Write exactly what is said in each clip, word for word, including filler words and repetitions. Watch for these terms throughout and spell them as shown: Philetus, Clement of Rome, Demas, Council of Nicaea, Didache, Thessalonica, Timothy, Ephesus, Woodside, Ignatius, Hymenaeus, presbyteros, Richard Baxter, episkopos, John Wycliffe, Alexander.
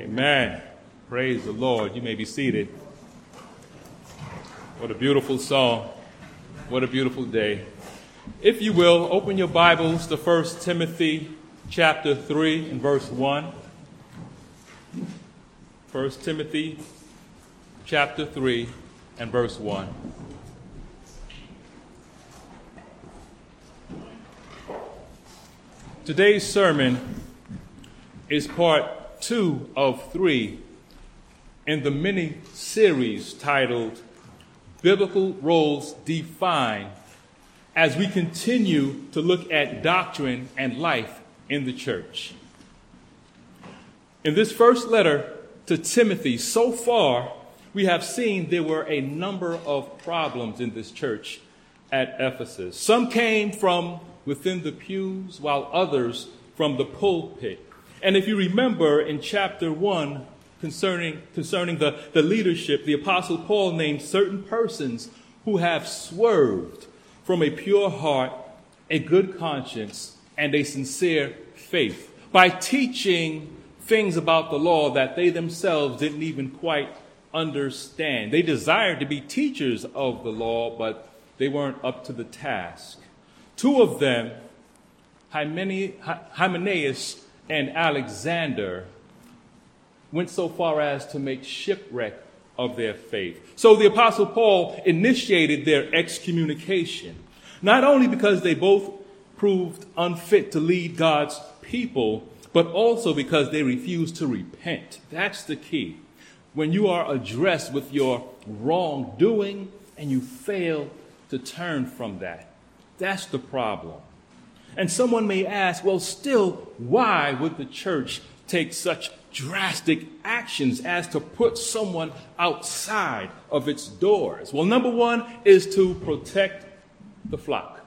Amen. Praise the Lord. You may be seated. What a beautiful song. What a beautiful day. If you will, open your Bibles to First Timothy chapter three and verse one. First Timothy chapter three and verse one. Today's sermon is part two of three in the mini series titled Biblical Roles Defined, as we continue to look at doctrine and life in the church. In this first letter to Timothy, so far, we have seen there were a number of problems in this church at Ephesus. Some came from within the pews, while others from the pulpit. And if you remember in chapter one, concerning, concerning the, the leadership, the Apostle Paul named certain persons who have swerved from a pure heart, a good conscience, and a sincere faith by teaching things about the law that they themselves didn't even quite understand. They desired to be teachers of the law, but they weren't up to the task. Two of them, Hymenaeus and Alexander, went so far as to make shipwreck of their faith. So the Apostle Paul initiated their excommunication, not only because they both proved unfit to lead God's people, but also because they refused to repent. That's the key. When you are addressed with your wrongdoing and you fail to turn from that, that's the problem. And someone may ask, well, still, why would the church take such drastic actions as to put someone outside of its doors? Well, number one is to protect the flock,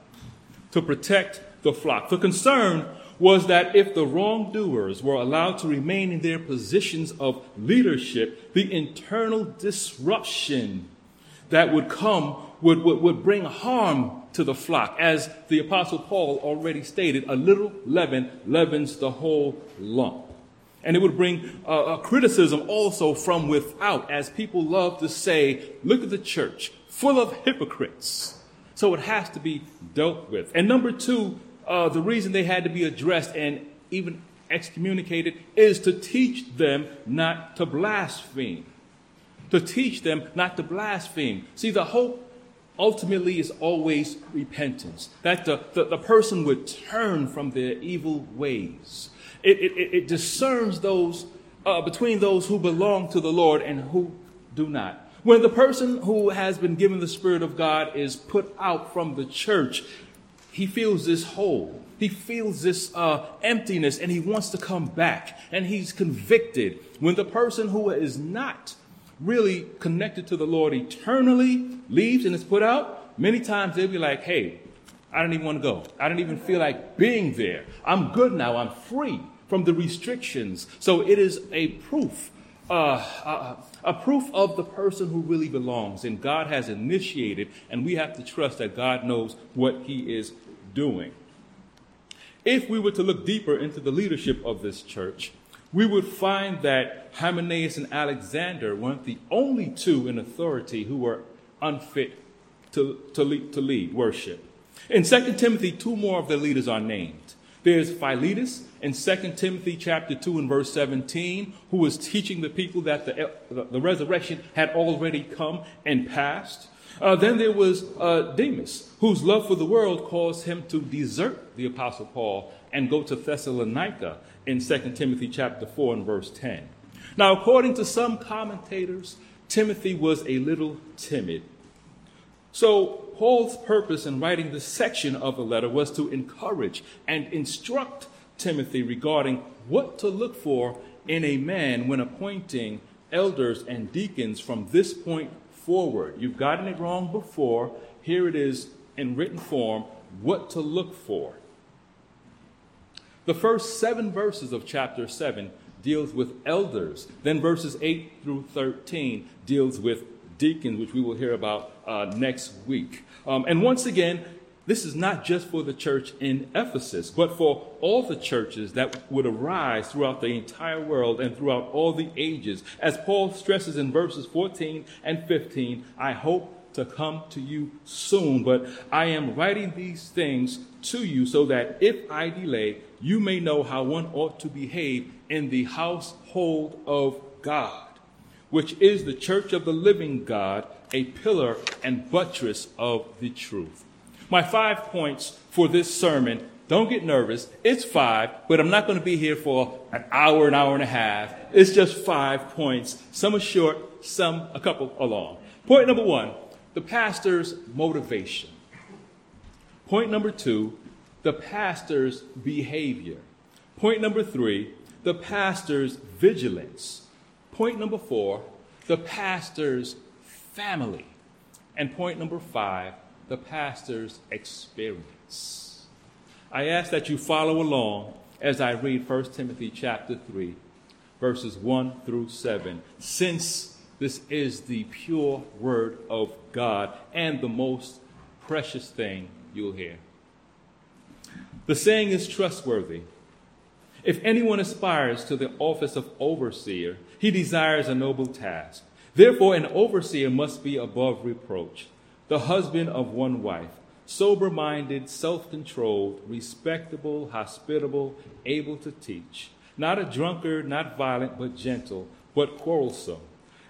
to protect the flock. The concern was that if the wrongdoers were allowed to remain in their positions of leadership, the internal disruption that would come would, would, would bring harm to the flock. As the Apostle Paul already stated, a little leaven leavens the whole lump. And it would bring uh, a criticism also from without, as people love to say, look at the church, full of hypocrites. So it has to be dealt with. And number two, uh, the reason they had to be addressed and even excommunicated is to teach them not to blaspheme. To teach them not to blaspheme. See, the hope ultimately is always repentance, that the, the, the person would turn from their evil ways. It, it, it discerns those uh, between those who belong to the Lord and who do not. When the person who has been given the Spirit of God is put out from the church, he feels this hole. He feels this uh, emptiness, and he wants to come back, and he's convicted. When the person who is not really connected to the Lord eternally leaves and is put out, many times they'll be like, hey, I don't even want to go. I don't even feel like being there. I'm good now. I'm free from the restrictions. So it is a proof, uh, uh, a proof of the person who really belongs. And God has initiated, and we have to trust that God knows what he is doing. If we were to look deeper into the leadership of this church, we would find that Hymenaeus and Alexander weren't the only two in authority who were unfit to, to, lead, to lead worship. In Second Timothy, two more of the leaders are named. There's Philetus in Second Timothy chapter two and verse seventeen, who was teaching the people that the, the resurrection had already come and passed. Uh, then there was uh, Demas, whose love for the world caused him to desert the Apostle Paul and go to Thessalonica in Second Timothy chapter four and verse ten. Now, according to some commentators, Timothy was a little timid. So Paul's purpose in writing this section of the letter was to encourage and instruct Timothy regarding what to look for in a man when appointing elders and deacons from this point forward. You've gotten it wrong before. Here it is in written form, what to look for. The first seven verses of chapter seven deals with elders. Then verses eight through thirteen deals with deacons, which we will hear about uh, next week. Um, and once again, This is not just for the church in Ephesus, but for all the churches that would arise throughout the entire world and throughout all the ages. As Paul stresses in verses fourteen and fifteen, I hope to come to you soon, but I am writing these things to you so that if I delay, you may know how one ought to behave in the household of God, which is the church of the living God, a pillar and buttress of the truth. My five points for this sermon, don't get nervous. It's five, but I'm not going to be here for an hour, an hour and a half. It's just five points. Some are short, some a couple are long. Point number one, the pastor's motivation. Point number two, the pastor's behavior. Point number three, the pastor's vigilance. Point number four, the pastor's family. And point number five, the pastor's experience. I ask that you follow along as I read First Timothy chapter three, verses one through seven. Since this is the pure word of God and the most precious thing you'll hear. The saying is trustworthy. If anyone aspires to the office of overseer, he desires a noble task. Therefore, an overseer must be above reproach, the husband of one wife, sober-minded, self-controlled, respectable, hospitable, able to teach, not a drunkard, not violent, but gentle, but quarrelsome,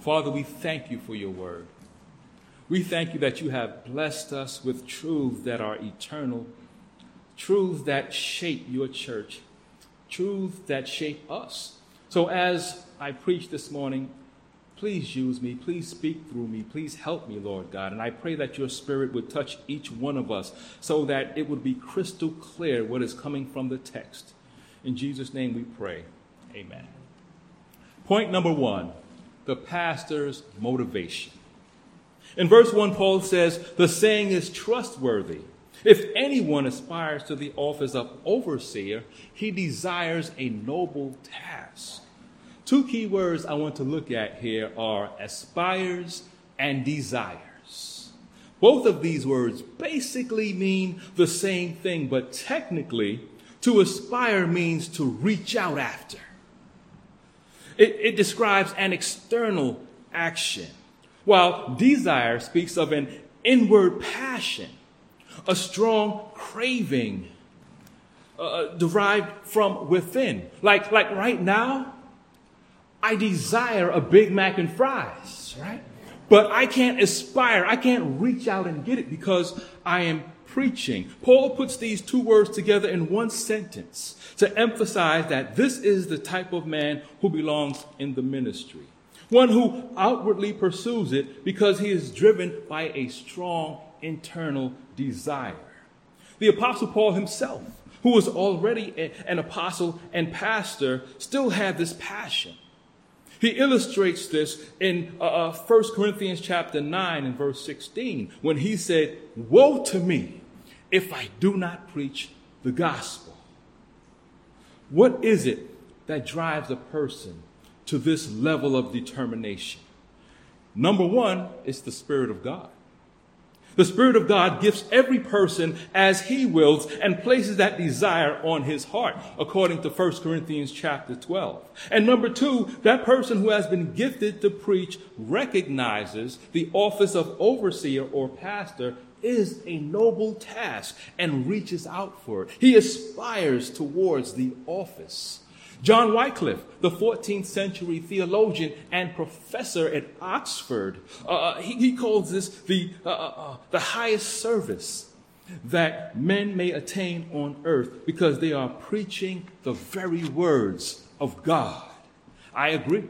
Father, we thank you for your word. We thank you that you have blessed us with truths that are eternal, truths that shape your church, truths that shape us. So as I preach this morning, please use me, please speak through me, please help me, Lord God. And I pray that your spirit would touch each one of us so that it would be crystal clear what is coming from the text. In Jesus' name we pray, amen. Point number one, the pastor's motivation. In verse one, Paul says, the saying is trustworthy. If anyone aspires to the office of overseer, he desires a noble task. Two key words I want to look at here are aspires and desires. Both of these words basically mean the same thing, but technically, to aspire means to reach out after. It, it describes an external action, while desire speaks of an inward passion, a strong craving uh, derived from within. Like, like right now, I desire a Big Mac and fries, right? But I can't aspire, I can't reach out and get it because I am preaching. Paul puts these two words together in one sentence to emphasize that this is the type of man who belongs in the ministry. One who outwardly pursues it because he is driven by a strong internal desire. The Apostle Paul himself, who was already a, an apostle and pastor, still had this passion. He illustrates this in uh, First Corinthians chapter nine and verse sixteen, when he said, woe to me if I do not preach the gospel. What is it that drives a person to this level of determination? Number one, it's the Spirit of God. The Spirit of God gifts every person as he wills and places that desire on his heart, according to First Corinthians chapter twelve. And number two, that person who has been gifted to preach recognizes the office of overseer or pastor is a noble task and reaches out for it. He aspires towards the office. John Wycliffe, the fourteenth century theologian and professor at Oxford, uh, he, he calls this the, uh, uh, the highest service that men may attain on earth because they are preaching the very words of God. I agree.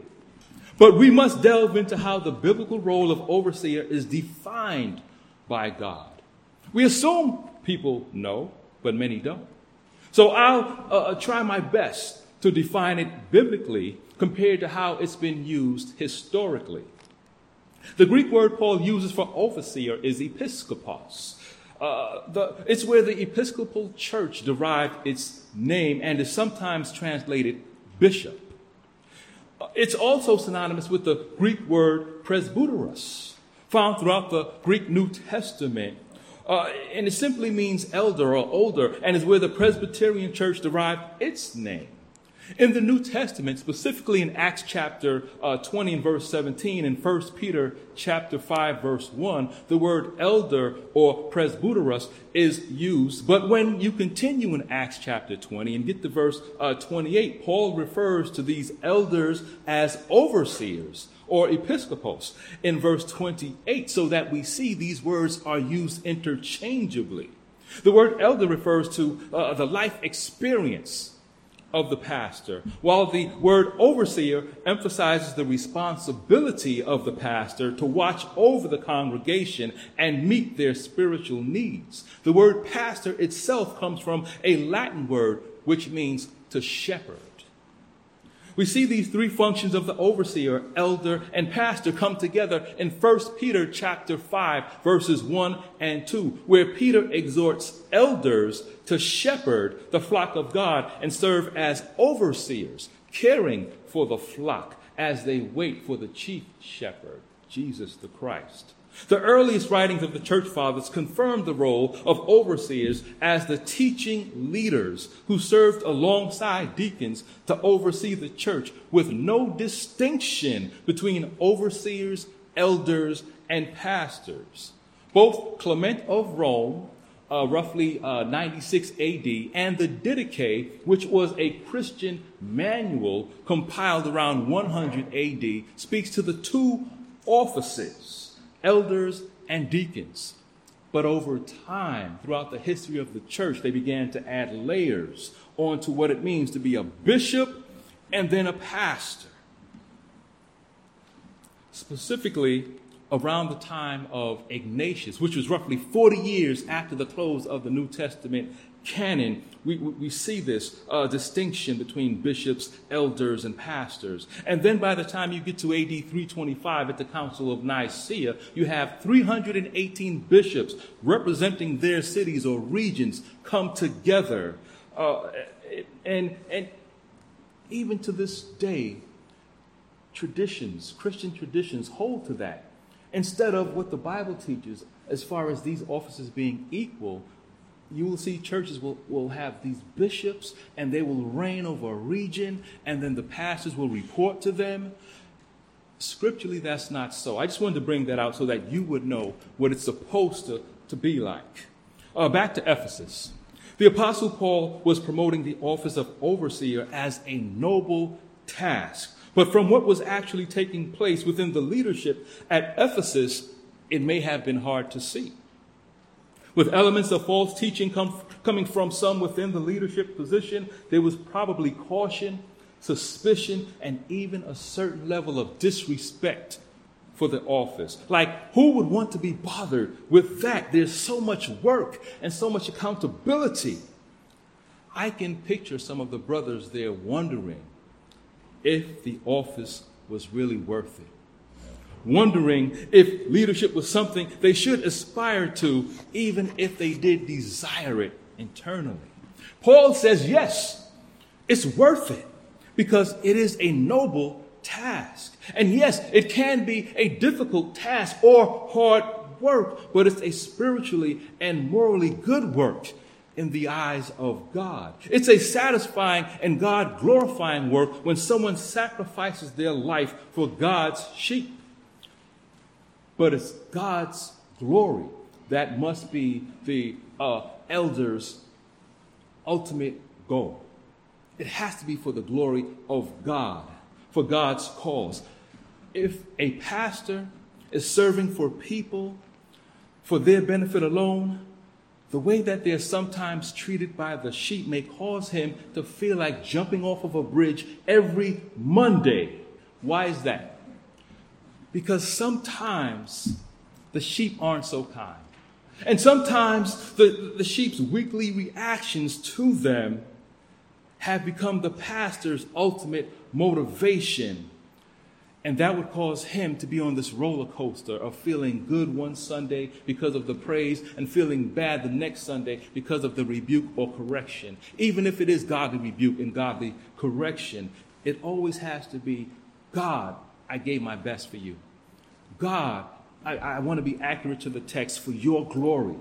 But we must delve into how the biblical role of overseer is defined by God. We assume people know, but many don't. So I'll uh, try my best to define it biblically compared to how it's been used historically. The Greek word Paul uses for overseer is episkopos. Uh, the, it's where the Episcopal Church derived its name and is sometimes translated bishop. Uh, it's also synonymous with the Greek word presbyteros, found throughout the Greek New Testament. Uh, and it simply means elder or older, and is where the Presbyterian Church derived its name. In the New Testament, specifically in Acts chapter uh, twenty and verse seventeen, and First Peter chapter five verse one, the word elder or presbyteros is used. But when you continue in Acts chapter twenty and get to verse uh, twenty-eight, Paul refers to these elders as overseers or episkopos in verse twenty-eight, so that we see these words are used interchangeably. The word elder refers to uh, the life experience of the pastor, while the word overseer emphasizes the responsibility of the pastor to watch over the congregation and meet their spiritual needs. The word pastor itself comes from a Latin word which means to shepherd. We see these three functions of the overseer, elder, and pastor come together in First Peter chapter five, verses one and two, where Peter exhorts elders to shepherd the flock of God and serve as overseers, caring for the flock as they wait for the chief shepherd, Jesus the Christ. The earliest writings of the church fathers confirmed the role of overseers as the teaching leaders who served alongside deacons to oversee the church, with no distinction between overseers, elders, and pastors. Both Clement of Rome, uh, roughly uh, ninety-six A D, and the Didache, which was a Christian manual compiled around one hundred A D, speaks to the two offices, elders and deacons. But over time, throughout the history of the church, they began to add layers onto what it means to be a bishop and then a pastor. Specifically, around the time of Ignatius, which was roughly forty years after the close of the New Testament canon, we, we see this uh, distinction between bishops, elders, and pastors. And then by the time you get to A D three twenty-five at the Council of Nicaea, you have three hundred eighteen bishops representing their cities or regions come together. Uh, and, and even to this day, traditions, Christian traditions hold to that. Instead of what the Bible teaches, as far as these offices being equal, you will see churches will, will have these bishops, and they will reign over a region, and then the pastors will report to them. Scripturally, that's not so. I just wanted to bring that out so that you would know what it's supposed to, to be like. Uh, back to Ephesus. The Apostle Paul was promoting the office of overseer as a noble task. But from what was actually taking place within the leadership at Ephesus, it may have been hard to see. With elements of false teaching come, coming from some within the leadership position, there was probably caution, suspicion, and even a certain level of disrespect for the office. Like, who would want to be bothered with that? There's so much work and so much accountability. I can picture some of the brothers there wondering if the office was really worth it, wondering if leadership was something they should aspire to, even if they did desire it internally. Paul says, yes, it's worth it because it is a noble task. And yes, it can be a difficult task or hard work, but it's a spiritually and morally good work in the eyes of God. It's a satisfying and God-glorifying work when someone sacrifices their life for God's sheep. But it's God's glory that must be the uh, elder's ultimate goal. It has to be for the glory of God, for God's cause. If a pastor is serving for people for their benefit alone, the way that they're sometimes treated by the sheep may cause him to feel like jumping off of a bridge every Monday. Why is that? Because sometimes the sheep aren't so kind. And sometimes the, the sheep's weekly reactions to them have become the pastor's ultimate motivation. And that would cause him to be on this roller coaster of feeling good one Sunday because of the praise and feeling bad the next Sunday because of the rebuke or correction. Even if it is godly rebuke and godly correction, it always has to be, God, I gave my best for you. God, I, I want to be accurate to the text for your glory,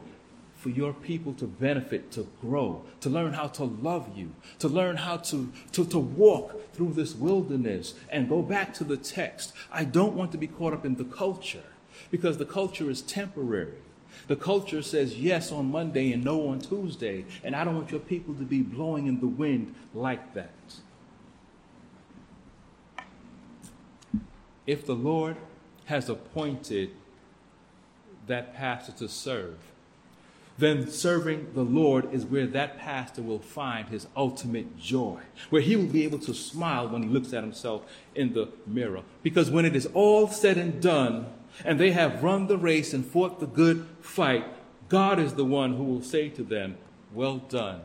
for your people to benefit, to grow, to learn how to love you, to learn how to, to, to walk through this wilderness and go back to the text. I don't want to be caught up in the culture, because the culture is temporary. The culture says yes on Monday and no on Tuesday, and I don't want your people to be blowing in the wind like that. If the Lord has appointed that pastor to serve, then serving the Lord is where that pastor will find his ultimate joy, where he will be able to smile when he looks at himself in the mirror. Because when it is all said and done, and they have run the race and fought the good fight, God is the one who will say to them, well done,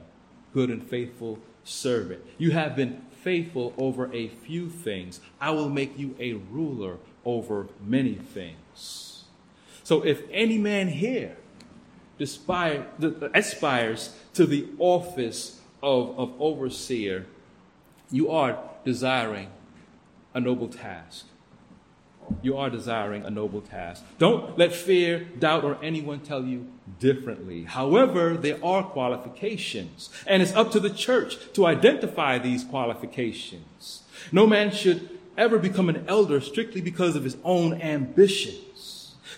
good and faithful servant. You have been faithful over a few things. I will make you a ruler over many things. So if any man here Aspire, aspires to the office of, of overseer, you are desiring a noble task. You are desiring a noble task. Don't let fear, doubt, or anyone tell you differently. However, there are qualifications, and it's up to the church to identify these qualifications. No man should ever become an elder strictly because of his own ambitions.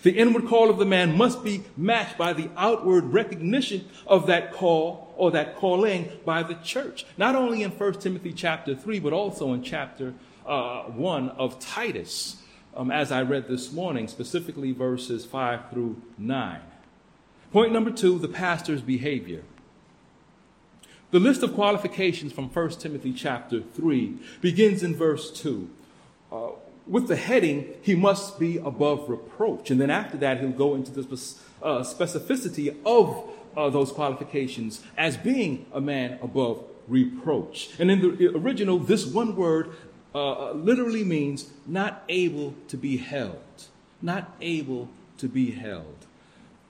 The inward call of the man must be matched by the outward recognition of that call or that calling by the church, not only in First Timothy chapter three, but also in chapter uh, one of Titus, um, as I read this morning, specifically verses five through nine. Point number two, the pastor's behavior. The list of qualifications from First Timothy chapter three begins in verse two. Uh, With the heading, he must be above reproach. And then after that, he'll go into the uh, specificity of uh, those qualifications as being a man above reproach. And in the original, this one word uh, literally means not able to be held. Not able to be held.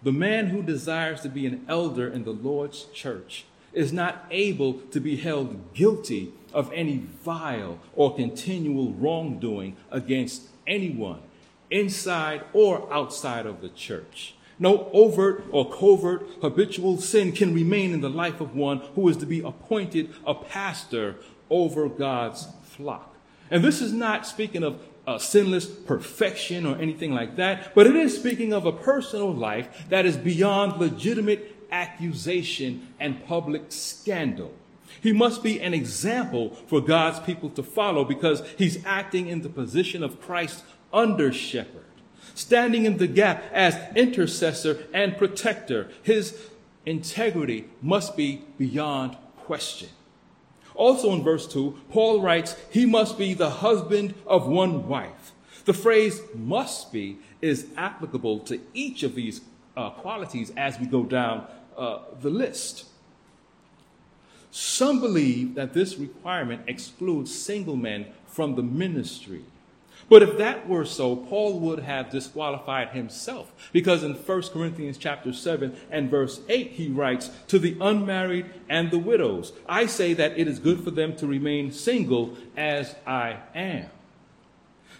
The man who desires to be an elder in the Lord's church is not able to be held guilty of any vile or continual wrongdoing against anyone, inside or outside of the church. No overt or covert habitual sin can remain in the life of one who is to be appointed a pastor over God's flock. And this is not speaking of Uh, sinless perfection or anything like that, but it is speaking of a personal life that is beyond legitimate accusation and public scandal. He must be an example for God's people to follow because he's acting in the position of Christ's under shepherd, standing in the gap as intercessor and protector. His integrity must be beyond question. Also in verse two, Paul writes, he must be the husband of one wife. The phrase must be is applicable to each of these uh, qualities as we go down uh, the list. Some believe that this requirement excludes single men from the ministry. But if that were so, Paul would have disqualified himself, because in First Corinthians chapter seven and verse eight, he writes, to the unmarried and the widows, I say that it is good for them to remain single as I am.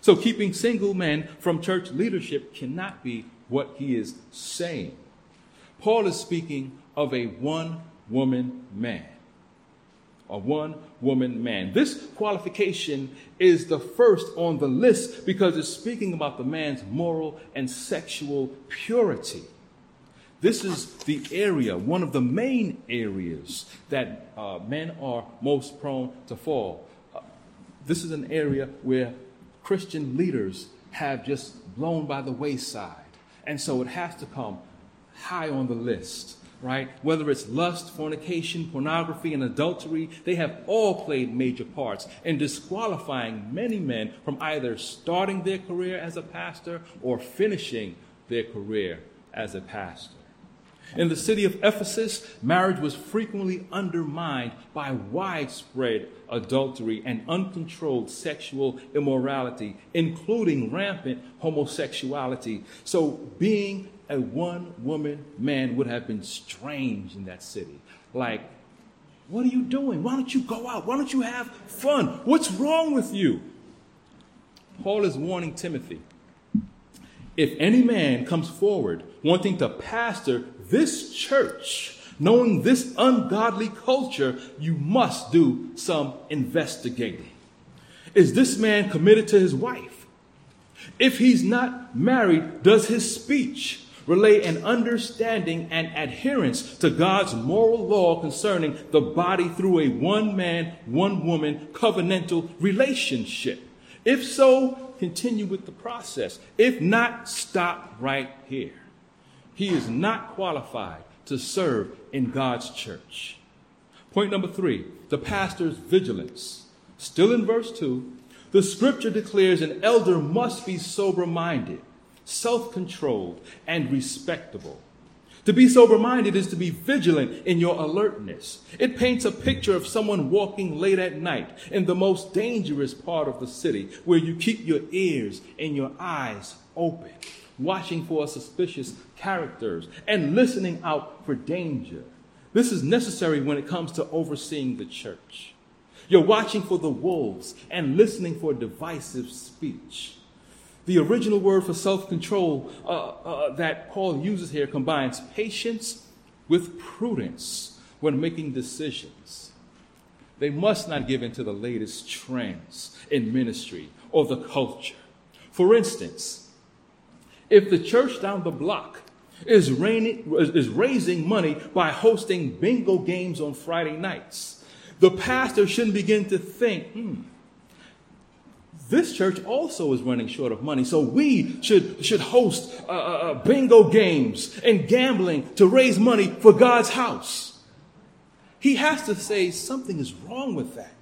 So keeping single men from church leadership cannot be what he is saying. Paul is speaking of a one-woman man. A one-woman man. This qualification is the first on the list because it's speaking about the man's moral and sexual purity. This is the area, one of the main areas that uh, men are most prone to fall. Uh, this is an area where Christian leaders have just blown by the wayside. And so it has to come high on the list. Right? Whether it's lust, fornication, pornography, and adultery, they have all played major parts in disqualifying many men from either starting their career as a pastor or finishing their career as a pastor. In the city of Ephesus, marriage was frequently undermined by widespread adultery and uncontrolled sexual immorality, including rampant homosexuality. So being a one-woman man would have been strange in that city. Like, what are you doing? Why don't you go out? Why don't you have fun? What's wrong with you? Paul is warning Timothy, if any man comes forward wanting to pastor this church, knowing this ungodly culture, you must do some investigating. Is this man committed to his wife? If he's not married, does his speech relay an understanding and adherence to God's moral law concerning the body through a one-man, one-woman covenantal relationship? If so, continue with the process. If not, stop right here. He is not qualified to serve in God's church. Point number three, the pastor's vigilance. Still in verse two, the scripture declares an elder must be sober-minded, self-controlled, and respectable. To be sober-minded is to be vigilant in your alertness. It paints a picture of someone walking late at night in the most dangerous part of the city, where you keep your ears and your eyes open, watching for suspicious characters and listening out for danger. This is necessary when it comes to overseeing the church. You're watching for the wolves and listening for divisive speech. The original word for self-control uh, uh, that Paul uses here combines patience with prudence when making decisions. They must not give in to the latest trends in ministry or the culture. For instance, if the church down the block is, raining, is raising money by hosting bingo games on Friday nights, the pastor shouldn't begin to think, hmm, this church also is running short of money, so we should should host uh, uh, bingo games and gambling to raise money for God's house. He has to say something is wrong with that.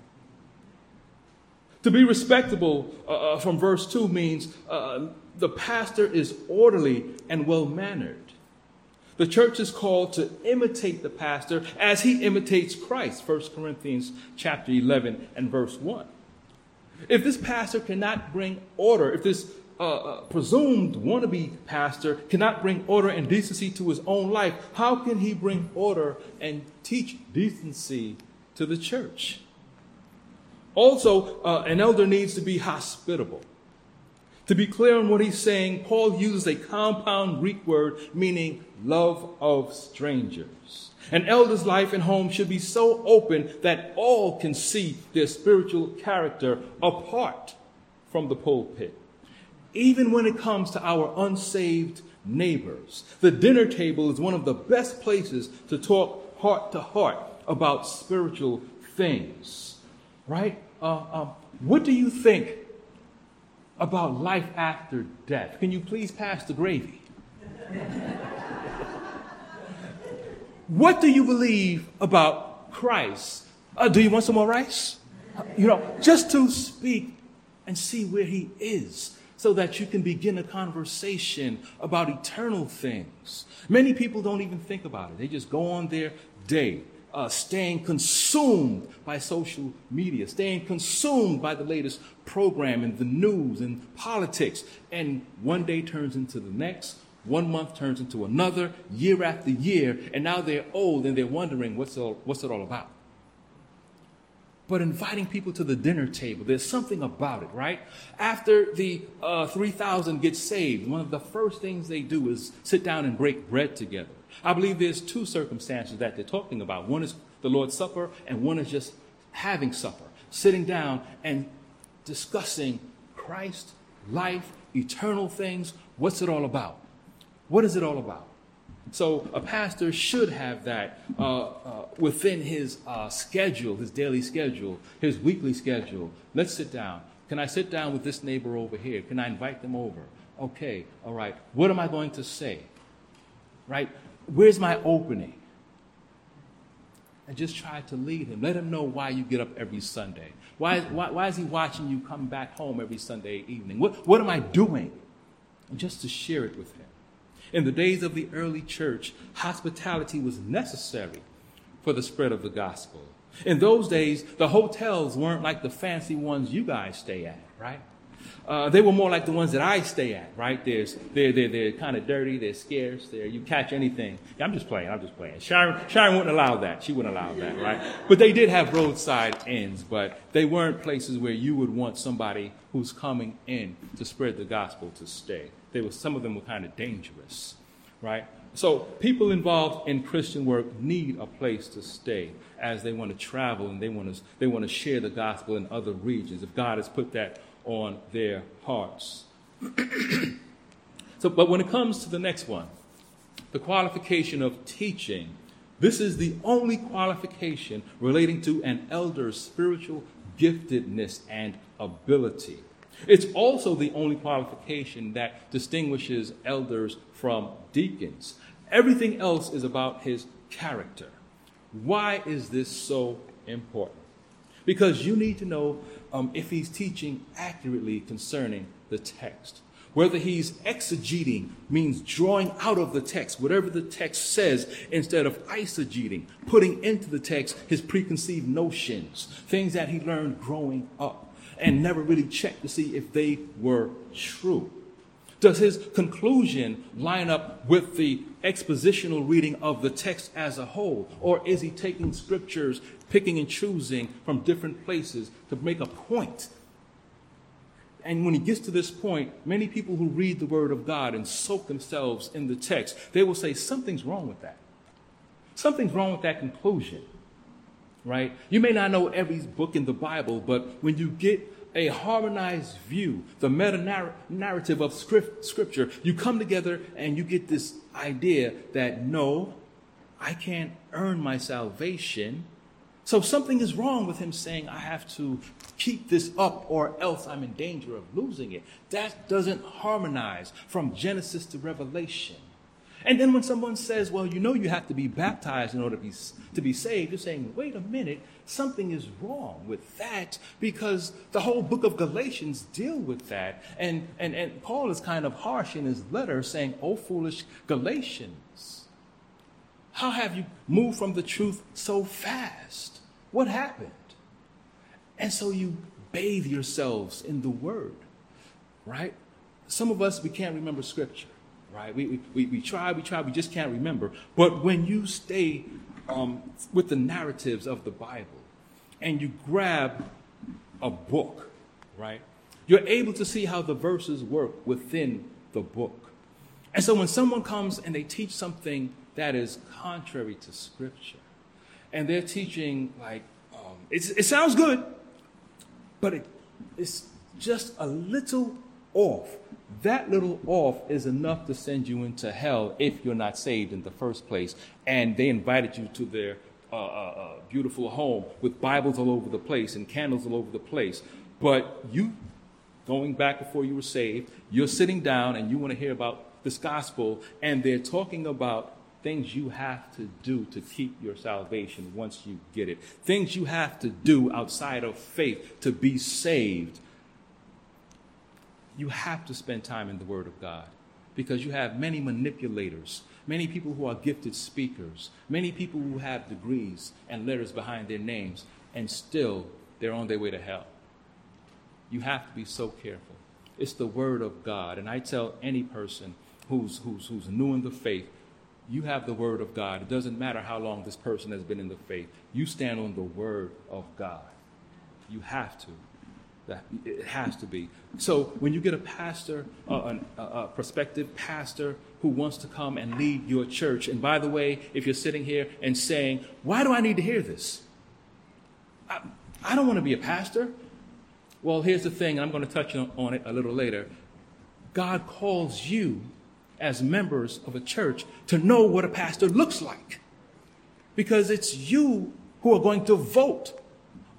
To be respectable uh, from verse two means uh, the pastor is orderly and well-mannered. The church is called to imitate the pastor as he imitates Christ, First Corinthians chapter eleven and verse one. If this pastor cannot bring order, if this uh, uh, presumed wannabe pastor cannot bring order and decency to his own life, how can he bring order and teach decency to the church? Also, uh, an elder needs to be hospitable. To be clear on what he's saying, Paul uses a compound Greek word meaning love of strangers. An elder's life and home should be so open that all can see their spiritual character apart from the pulpit. Even when it comes to our unsaved neighbors, the dinner table is one of the best places to talk heart to heart about spiritual things, right? Uh, um, what do you think about life after death? Can you please pass the gravy? What do you believe about Christ? Uh, do you want some more rice? You know, just to speak and see where he is so that you can begin a conversation about eternal things. Many people don't even think about it. They just go on their day, uh, staying consumed by social media, staying consumed by the latest program and the news and politics. And one day turns into the next. One month turns into another, year after year, and now they're old and they're wondering what's, all, what's it all about. But inviting people to the dinner table, there's something about it, right? After the uh, three thousand get saved, one of the first things they do is sit down and break bread together. I believe there's two circumstances that they're talking about. One is the Lord's Supper, and one is just having supper, sitting down and discussing Christ, life, eternal things. What's it all about? What is it all about? So a pastor should have that uh, uh, within his uh, schedule, his daily schedule, his weekly schedule. Let's sit down. Can I sit down with this neighbor over here? Can I invite them over? Okay, all right. What am I going to say? Right? Where's my opening? And just try to lead him. Let him know why you get up every Sunday. Why, why, why is he watching you come back home every Sunday evening? What, what am I doing? And just to share it with him. In the days of the early church, hospitality was necessary for the spread of the gospel. In those days, the hotels weren't like the fancy ones you guys stay at, right? Uh, they were more like the ones that I stay at, right? There's, they're they're, they're kind of dirty, they're scarce, they're, you catch anything. Yeah, I'm just playing, I'm just playing. Sharon, Sharon wouldn't allow that. She wouldn't allow that, right? But they did have roadside inns, but they weren't places where you would want somebody who's coming in to spread the gospel to stay. They were, some of them were kind of dangerous, right? So people involved in Christian work need a place to stay as they want to travel and they want to they want to share the gospel in other regions, if God has put that on their hearts. So, but when it comes to the next one, the qualification of teaching, this is the only qualification relating to an elder's spiritual giftedness and ability. It's also the only qualification that distinguishes elders from deacons. Everything else is about his character. Why is this so important? Because you need to know um, if he's teaching accurately concerning the text. Whether he's exegeting means drawing out of the text, whatever the text says, instead of eisegeting, putting into the text his preconceived notions, things that he learned growing up and never really checked to see if they were true. Does his conclusion line up with the expositional reading of the text as a whole? Or is he taking scriptures, picking and choosing from different places to make a point? And when he gets to this point, many people who read the word of God and soak themselves in the text, they will say, something's wrong with that. Something's wrong with that conclusion. Right? You may not know every book in the Bible, but when you get a harmonized view, the meta-narrative of script, scripture, you come together and you get this idea that, no, I can't earn my salvation. So something is wrong with him saying, I have to keep this up or else I'm in danger of losing it. That doesn't harmonize from Genesis to Revelation. And then when someone says, well, you know you have to be baptized in order to be, to be saved, you're saying, wait a minute, something is wrong with that, because the whole book of Galatians deal with that. And, and, and Paul is kind of harsh in his letter saying, oh, foolish Galatians, how have you moved from the truth so fast? What happened? And so you bathe yourselves in the word, right? Some of us, we can't remember scripture. Right? We, we, we try, we try, we just can't remember. But when you stay um, with the narratives of the Bible and you grab a book, right, you're able to see how the verses work within the book. And so when someone comes and they teach something that is contrary to Scripture, and they're teaching like, um, it's, it sounds good, but it, it's just a little off. That little off is enough to send you into hell if you're not saved in the first place. And they invited you to their uh, uh, beautiful home with Bibles all over the place and candles all over the place. But you, going back before you were saved, you're sitting down and you want to hear about this gospel, and they're talking about things you have to do to keep your salvation once you get it. Things you have to do outside of faith to be saved. You have to spend time in the Word of God, because you have many manipulators, many people who are gifted speakers, many people who have degrees and letters behind their names, and still they're on their way to hell. You have to be so careful. It's the Word of God. And I tell any person who's, who's, who's new in the faith, you have the Word of God. It doesn't matter how long this person has been in the faith. You stand on the Word of God. You have to. That it has to be. So when you get a pastor, uh, a, a prospective pastor who wants to come and lead your church, and by the way, if you're sitting here and saying, why do I need to hear this? I, I don't want to be a pastor. Well, here's the thing, and I'm going to touch on it a little later. God calls you as members of a church to know what a pastor looks like, because it's you who are going to vote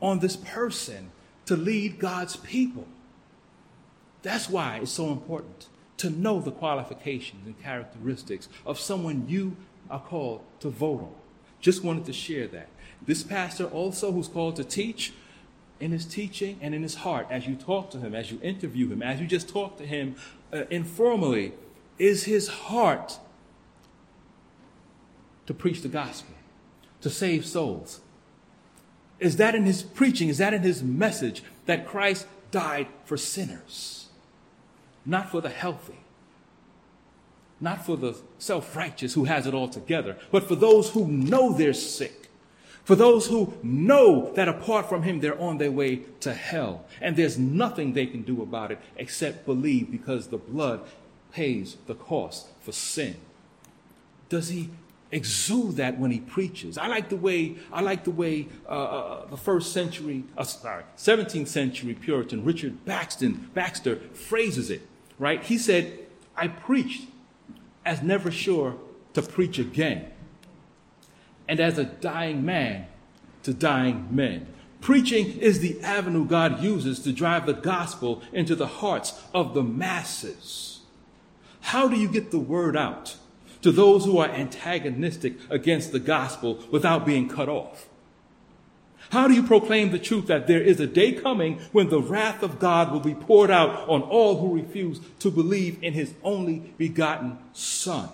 on this person to lead God's people. That's why it's so important to know the qualifications and characteristics of someone you are called to vote on. Just wanted to share that. This pastor also who's called to teach, in his teaching and in his heart, as you talk to him, as you interview him, as you just talk to him uh, informally, is his heart to preach the gospel, to save souls? Is that in his preaching? Is that in his message that Christ died for sinners? Not for the healthy, not for the self-righteous who has it all together, but for those who know they're sick, for those who know that apart from him, they're on their way to hell. And there's nothing they can do about it except believe, because the blood pays the cost for sin. Does he exude that when he preaches? I like the way I like the way uh, uh, the first century, uh, sorry, seventeenth century Puritan Richard Baxter, Baxter phrases it. Right? He said, "I preached as never sure to preach again, and as a dying man to dying men." Preaching is the avenue God uses to drive the gospel into the hearts of the masses. How do you get the word out to those who are antagonistic against the gospel without being cut off? How do you proclaim the truth that there is a day coming when the wrath of God will be poured out on all who refuse to believe in his only begotten Son?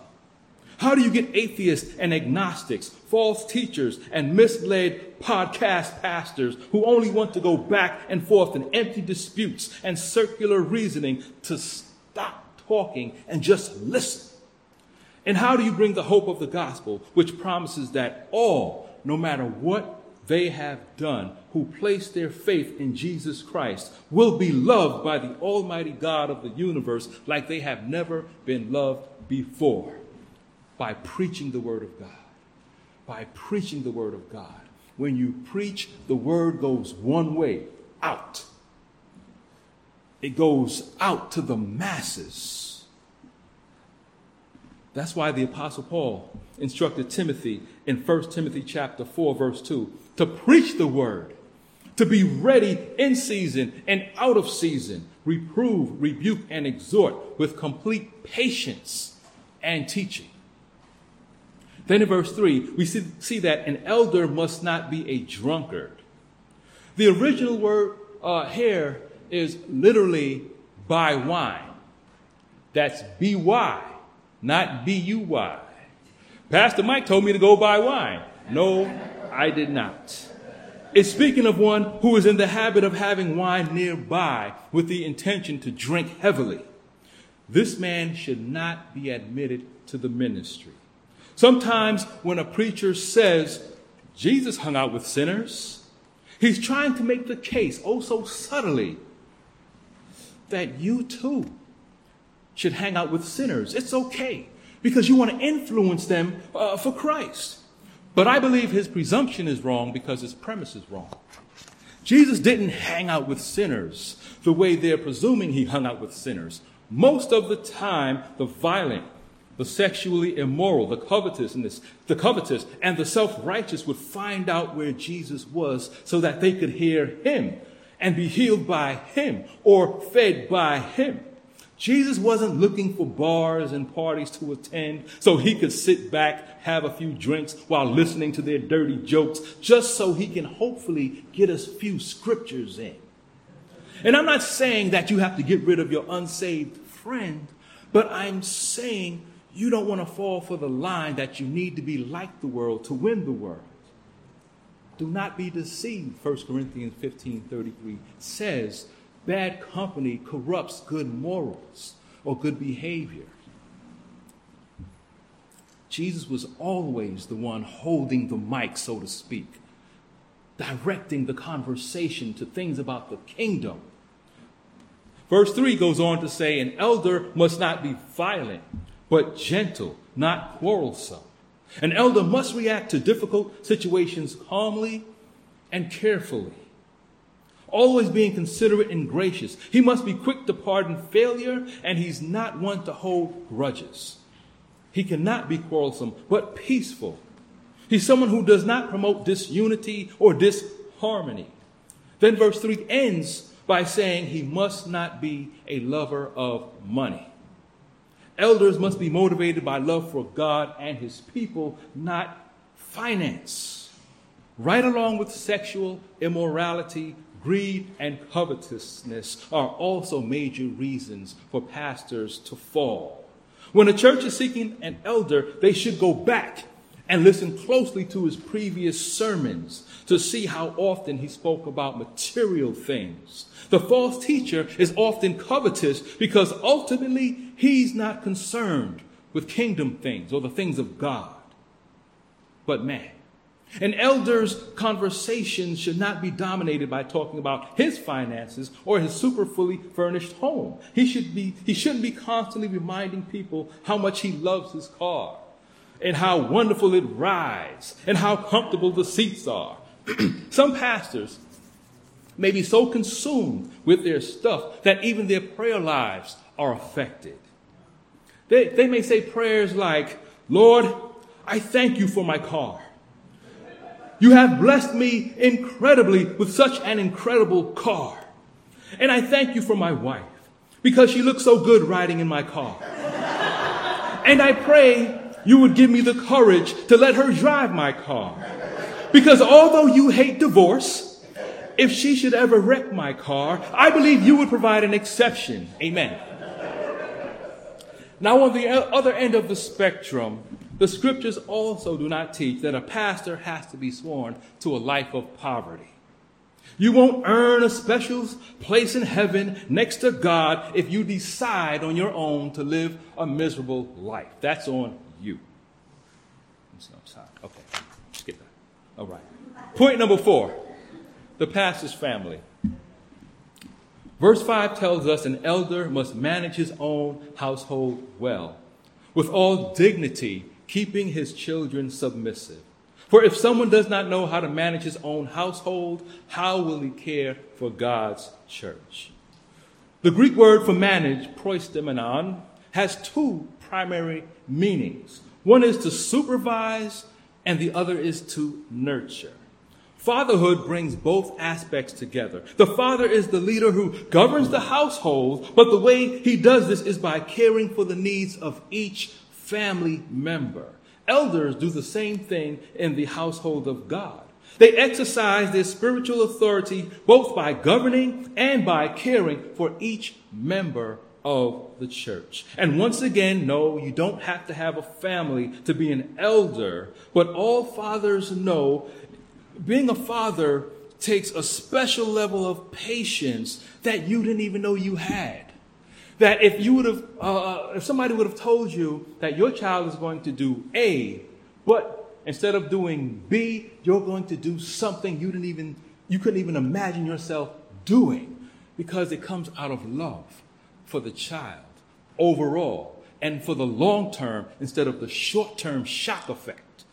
How do you get atheists and agnostics, false teachers, and misled podcast pastors who only want to go back and forth in empty disputes and circular reasoning to stop talking and just listen? And how do you bring the hope of the gospel, which promises that all, no matter what they have done, who place their faith in Jesus Christ, will be loved by the Almighty God of the universe like they have never been loved before? By preaching the word of God. By preaching the word of God. When you preach, the word goes one way, out. It goes out to the masses. That's why the Apostle Paul instructed Timothy in First Timothy chapter four, verse two, to preach the word, to be ready in season and out of season, reprove, rebuke, and exhort with complete patience and teaching. Then in verse three, we see, see that an elder must not be a drunkard. The original word uh, here is literally by wine. That's B Y. Not B U Y. Pastor Mike told me to go buy wine. No, I did not. It's speaking of one who is in the habit of having wine nearby with the intention to drink heavily. This man should not be admitted to the ministry. Sometimes when a preacher says, Jesus hung out with sinners, he's trying to make the case, oh so subtly, that you too should hang out with sinners. It's okay, because you want to influence them uh, for Christ. But I believe his presumption is wrong because his premise is wrong. Jesus didn't hang out with sinners the way they're presuming he hung out with sinners. Most of the time, the violent, the sexually immoral, the covetous, and this, the covetous and the self-righteous would find out where Jesus was so that they could hear him and be healed by him or fed by him. Jesus wasn't looking for bars and parties to attend so he could sit back, have a few drinks while listening to their dirty jokes, just so he can hopefully get a few scriptures in. And I'm not saying that you have to get rid of your unsaved friend, but I'm saying you don't want to fall for the line that you need to be like the world to win the world. Do not be deceived, First Corinthians fifteen thirty-three says, bad company corrupts good morals or good behavior. Jesus was always the one holding the mic, so to speak, directing the conversation to things about the kingdom. Verse three goes on to say, an elder must not be violent, but gentle, not quarrelsome. An elder must react to difficult situations calmly and carefully, always being considerate and gracious. He must be quick to pardon failure, and he's not one to hold grudges. He cannot be quarrelsome, but peaceful. He's someone who does not promote disunity or disharmony. Then verse three ends by saying he must not be a lover of money. Elders must be motivated by love for God and his people, not finance. Right along with sexual immorality, greed and covetousness are also major reasons for pastors to fall. When a church is seeking an elder, they should go back and listen closely to his previous sermons to see how often he spoke about material things. The false teacher is often covetous because ultimately he's not concerned with kingdom things or the things of God, but man. An elder's conversation should not be dominated by talking about his finances or his super fully furnished home. He should be, he shouldn't be constantly reminding people how much he loves his car and how wonderful it rides and how comfortable the seats are. Some pastors may be so consumed with their stuff that even their prayer lives are affected. They, they may say prayers like, "Lord, I thank you for my car. You have blessed me incredibly with such an incredible car. And I thank you for my wife because she looks so good riding in my car. And I pray you would give me the courage to let her drive my car. Because although you hate divorce, if she should ever wreck my car, I believe you would provide an exception. Amen." Now, on the other end of the spectrum, the scriptures also do not teach that a pastor has to be sworn to a life of poverty. You won't earn a special place in heaven next to God if you decide on your own to live a miserable life. That's on you. Okay, skip that. All right. Point number four, the pastor's family. Verse five tells us an elder must manage his own household well, with all dignity, keeping his children submissive. For if someone does not know how to manage his own household, how will he care for God's church? The Greek word for manage, proisteminon, has two primary meanings. One is to supervise, and the other is to nurture. Fatherhood brings both aspects together. The father is the leader who governs the household, but the way he does this is by caring for the needs of each family member. Elders do the same thing in the household of God. They exercise their spiritual authority both by governing and by caring for each member of the church. And once again, no, you don't have to have a family to be an elder, but all fathers know being a father takes a special level of patience that you didn't even know you had. That if you would have, uh, if somebody would have told you that your child is going to do A, but instead of doing B, you're going to do something you didn't even, you couldn't even imagine yourself doing, because it comes out of love for the child overall and for the long term instead of the short term shock effect.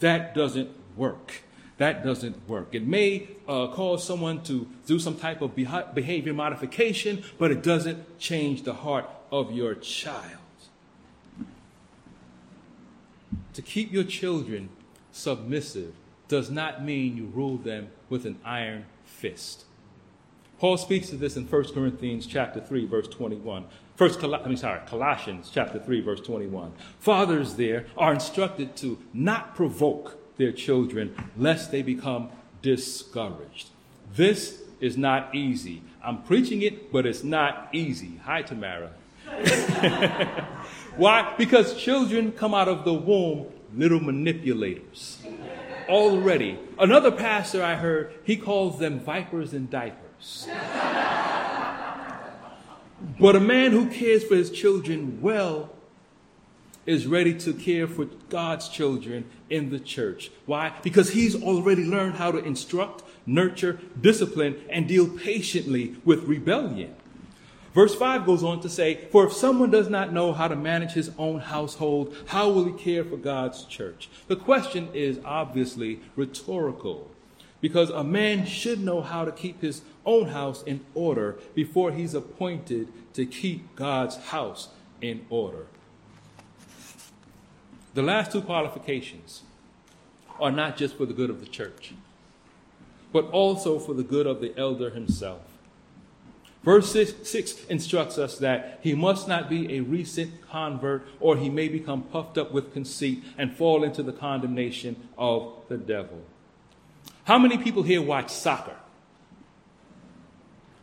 That doesn't work. That doesn't work. It may uh, cause someone to do some type of beha- behavior modification, but it doesn't change the heart of your child. To keep your children submissive does not mean you rule them with an iron fist. Paul speaks to this in First Corinthians chapter three, verse twenty-one. First, Col- I mean, sorry, Colossians chapter three, verse twenty-one. Fathers there are instructed to not provoke their children, lest they become discouraged. This is not easy. I'm preaching it, but it's not easy. Hi, Tamara. Why? Because children come out of the womb little manipulators already. Another pastor I heard, he calls them vipers in diapers. But a man who cares for his children well is ready to care for God's children in the church. Why? Because he's already learned how to instruct, nurture, discipline, and deal patiently with rebellion. Verse five goes on to say, "For if someone does not know how to manage his own household, how will he care for God's church?" The question is obviously rhetorical, because a man should know how to keep his own house in order before he's appointed to keep God's house in order. The last two qualifications are not just for the good of the church, but also for the good of the elder himself. Verse six instructs us that he must not be a recent convert, or he may become puffed up with conceit and fall into the condemnation of the devil. How many people here watch soccer?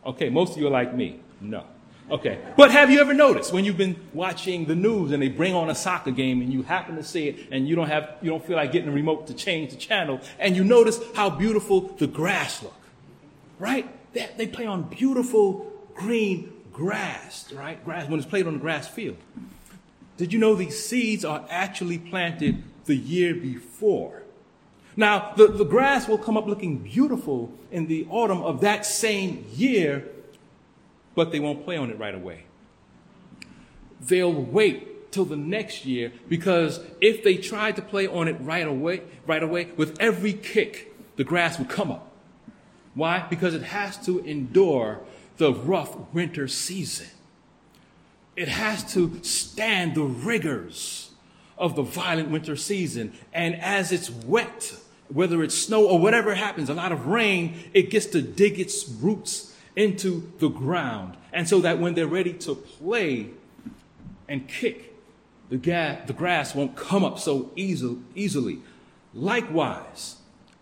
Okay, most of you are like me. No. Okay. But have you ever noticed when you've been watching the news and they bring on a soccer game and you happen to see it and you don't have, you don't feel like getting a remote to change the channel, and you notice how beautiful the grass look, right? They, they play on beautiful green grass, right? Grass, when it's played on the grass field. Did you know these seeds are actually planted the year before? Now, the, the grass will come up looking beautiful in the autumn of that same year, but they won't play on it right away. They'll wait till the next year, because if they tried to play on it right away, right away, with every kick, the grass would come up. Why? Because it has to endure the rough winter season. It has to stand the rigors of the violent winter season. And as it's wet, whether it's snow or whatever happens, a lot of rain, it gets to dig its roots into the ground. And so that when they're ready to play and kick, the, ga- the grass won't come up so easy- easily. Likewise,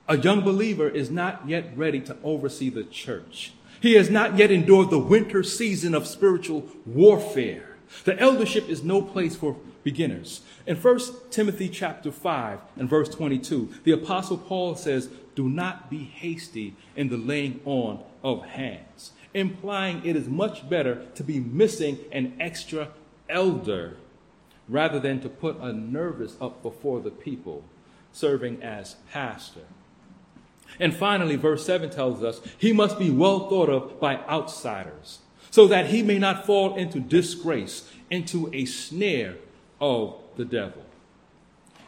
a young believer is not yet ready to oversee the church. He has not yet endured the winter season of spiritual warfare. The eldership is no place for beginners. In First Timothy chapter five and verse twenty-two, the Apostle Paul says, "Do not be hasty in the laying on of hands," implying it is much better to be missing an extra elder rather than to put a novice up before the people, serving as pastor. And finally, verse seven tells us he must be well thought of by outsiders, so that he may not fall into disgrace, into a snare of the devil.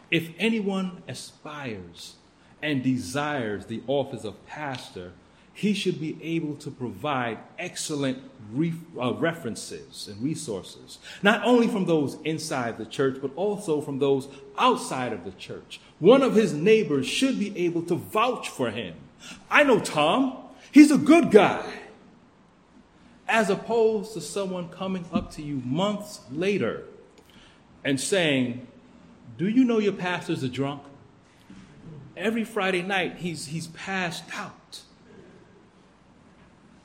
If anyone aspires and desires the office of pastor, he should be able to provide excellent re- uh, references and resources, not only from those inside the church, but also from those outside of the church. One of his neighbors should be able to vouch for him. I know Tom. He's a good guy. As opposed to someone coming up to you months later and saying, "Do you know your pastor's a drunk? Every Friday night he's he's passed out."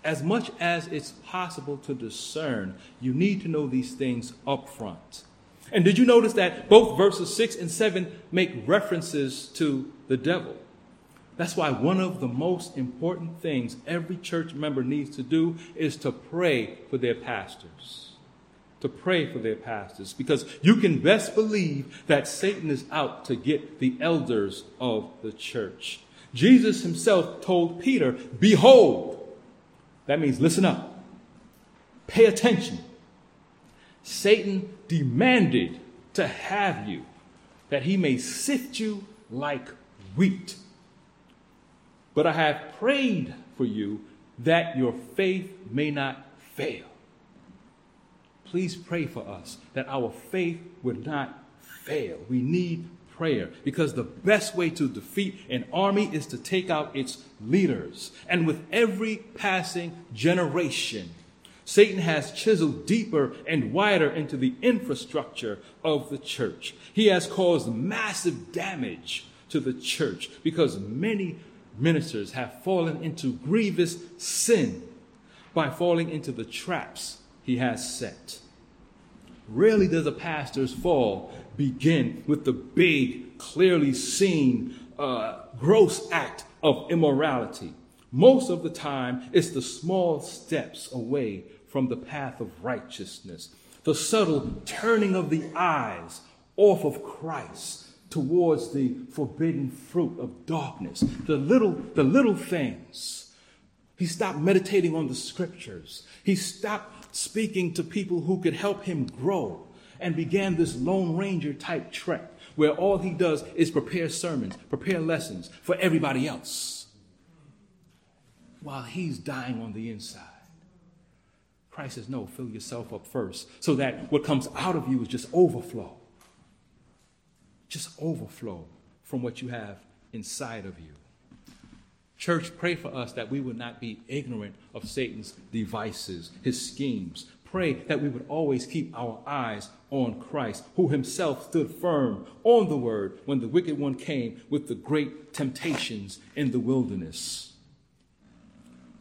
As much as it's possible to discern, you need to know these things up front. And did you notice that both verses six and seven make references to the devil? That's why one of the most important things every church member needs to do is to pray for their pastors. To pray for their pastors. Because you can best believe that Satan is out to get the elders of the church. Jesus himself told Peter, "Behold," that means listen up, pay attention, "Satan demanded to have you, that he may sift you like wheat. But I have prayed for you that your faith may not fail." Please pray for us that our faith would not fail. We need prayer, because the best way to defeat an army is to take out its leaders. And with every passing generation, Satan has chiseled deeper and wider into the infrastructure of the church. He has caused massive damage to the church because many ministers have fallen into grievous sin by falling into the traps he has set. Rarely does a pastor's fall begin with the big, clearly seen, uh, gross act of immorality. Most of the time, it's the small steps away from the path of righteousness, the subtle turning of the eyes off of Christ towards the forbidden fruit of darkness, the little, the little things. He stopped meditating on the scriptures. He stopped speaking to people who could help him grow, and began this Lone Ranger type trek where all he does is prepare sermons, prepare lessons for everybody else, while he's dying on the inside. Christ says, no, fill yourself up first so that what comes out of you is just overflow. Just overflow from what you have inside of you. Church, pray for us that we would not be ignorant of Satan's devices, his schemes. Pray that we would always keep our eyes on Christ, who himself stood firm on the word when the wicked one came with the great temptations in the wilderness.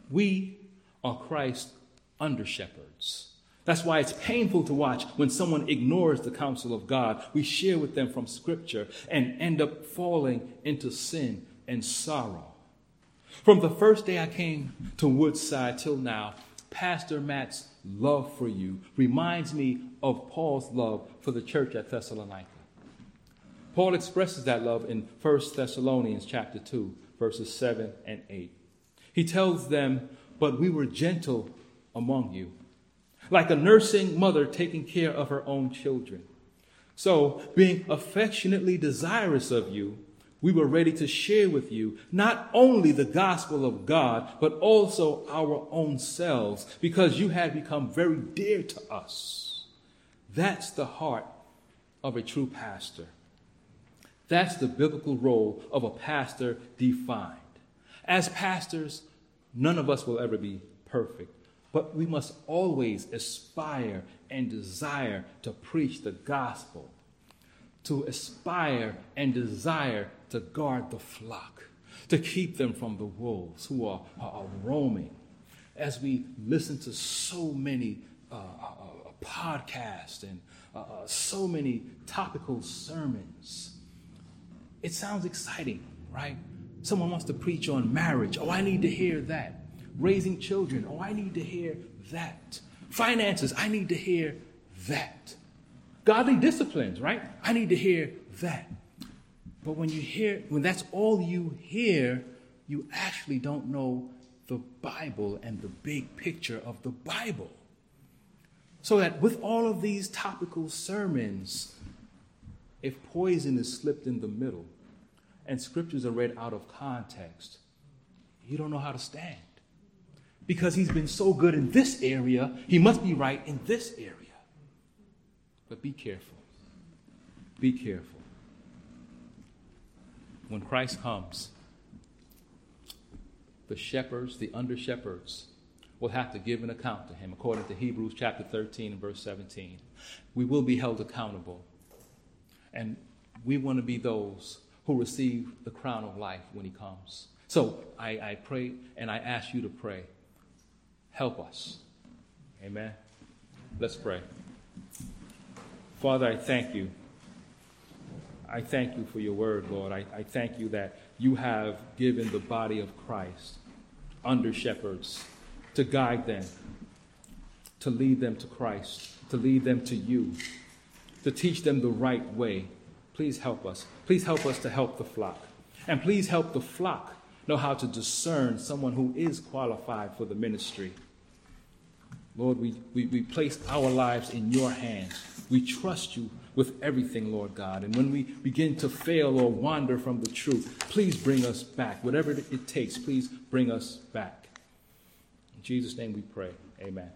We are Christ's under shepherds, That's why it's painful to watch when someone ignores the counsel of God. We share with them from Scripture and end up falling into sin and sorrow. From the first day I came to Woodside till now, Pastor Matt's love for you reminds me of Paul's love for the church at Thessalonica. Paul expresses that love in First Thessalonians chapter two, verses seven and eight. He tells them, "But we were gentle among you, like a nursing mother taking care of her own children. So, being affectionately desirous of you, we were ready to share with you not only the gospel of God, but also our own selves, because you had become very dear to us." That's the heart of a true pastor. That's the biblical role of a pastor defined. As pastors, none of us will ever be perfect. But we must always aspire and desire to preach the gospel, to aspire and desire to guard the flock, to keep them from the wolves who are, are roaming. As we listen to so many uh, podcasts and uh, so many topical sermons, it sounds exciting, right? Someone wants to preach on marriage. Oh, I need to hear that. Raising children, oh, I need to hear that. Finances, I need to hear that. Godly disciplines, right? I need to hear that. But when you hear, when that's all you hear, you actually don't know the Bible and the big picture of the Bible. So that with all of these topical sermons, if poison is slipped in the middle and scriptures are read out of context, you don't know how to stand. Because he's been so good in this area, he must be right in this area. But be careful. Be careful. When Christ comes, the shepherds, the under-shepherds, will have to give an account to him, according to Hebrews chapter thirteen and verse seventeen. We will be held accountable. And we want to be those who receive the crown of life when he comes. So I, I pray and I ask you to pray. Help us. Amen. Let's pray. Father, I thank you. I thank you for your word, Lord. I, I thank you that you have given the body of Christ under shepherds to guide them, to lead them to Christ, to lead them to you, to teach them the right way. Please help us. Please help us to help the flock. And please help the flock know how to discern someone who is qualified for the ministry. Lord, we, we, we place our lives in your hands. We trust you with everything, Lord God. And when we begin to fail or wander from the truth, please bring us back. Whatever it takes, please bring us back. In Jesus' name we pray. Amen.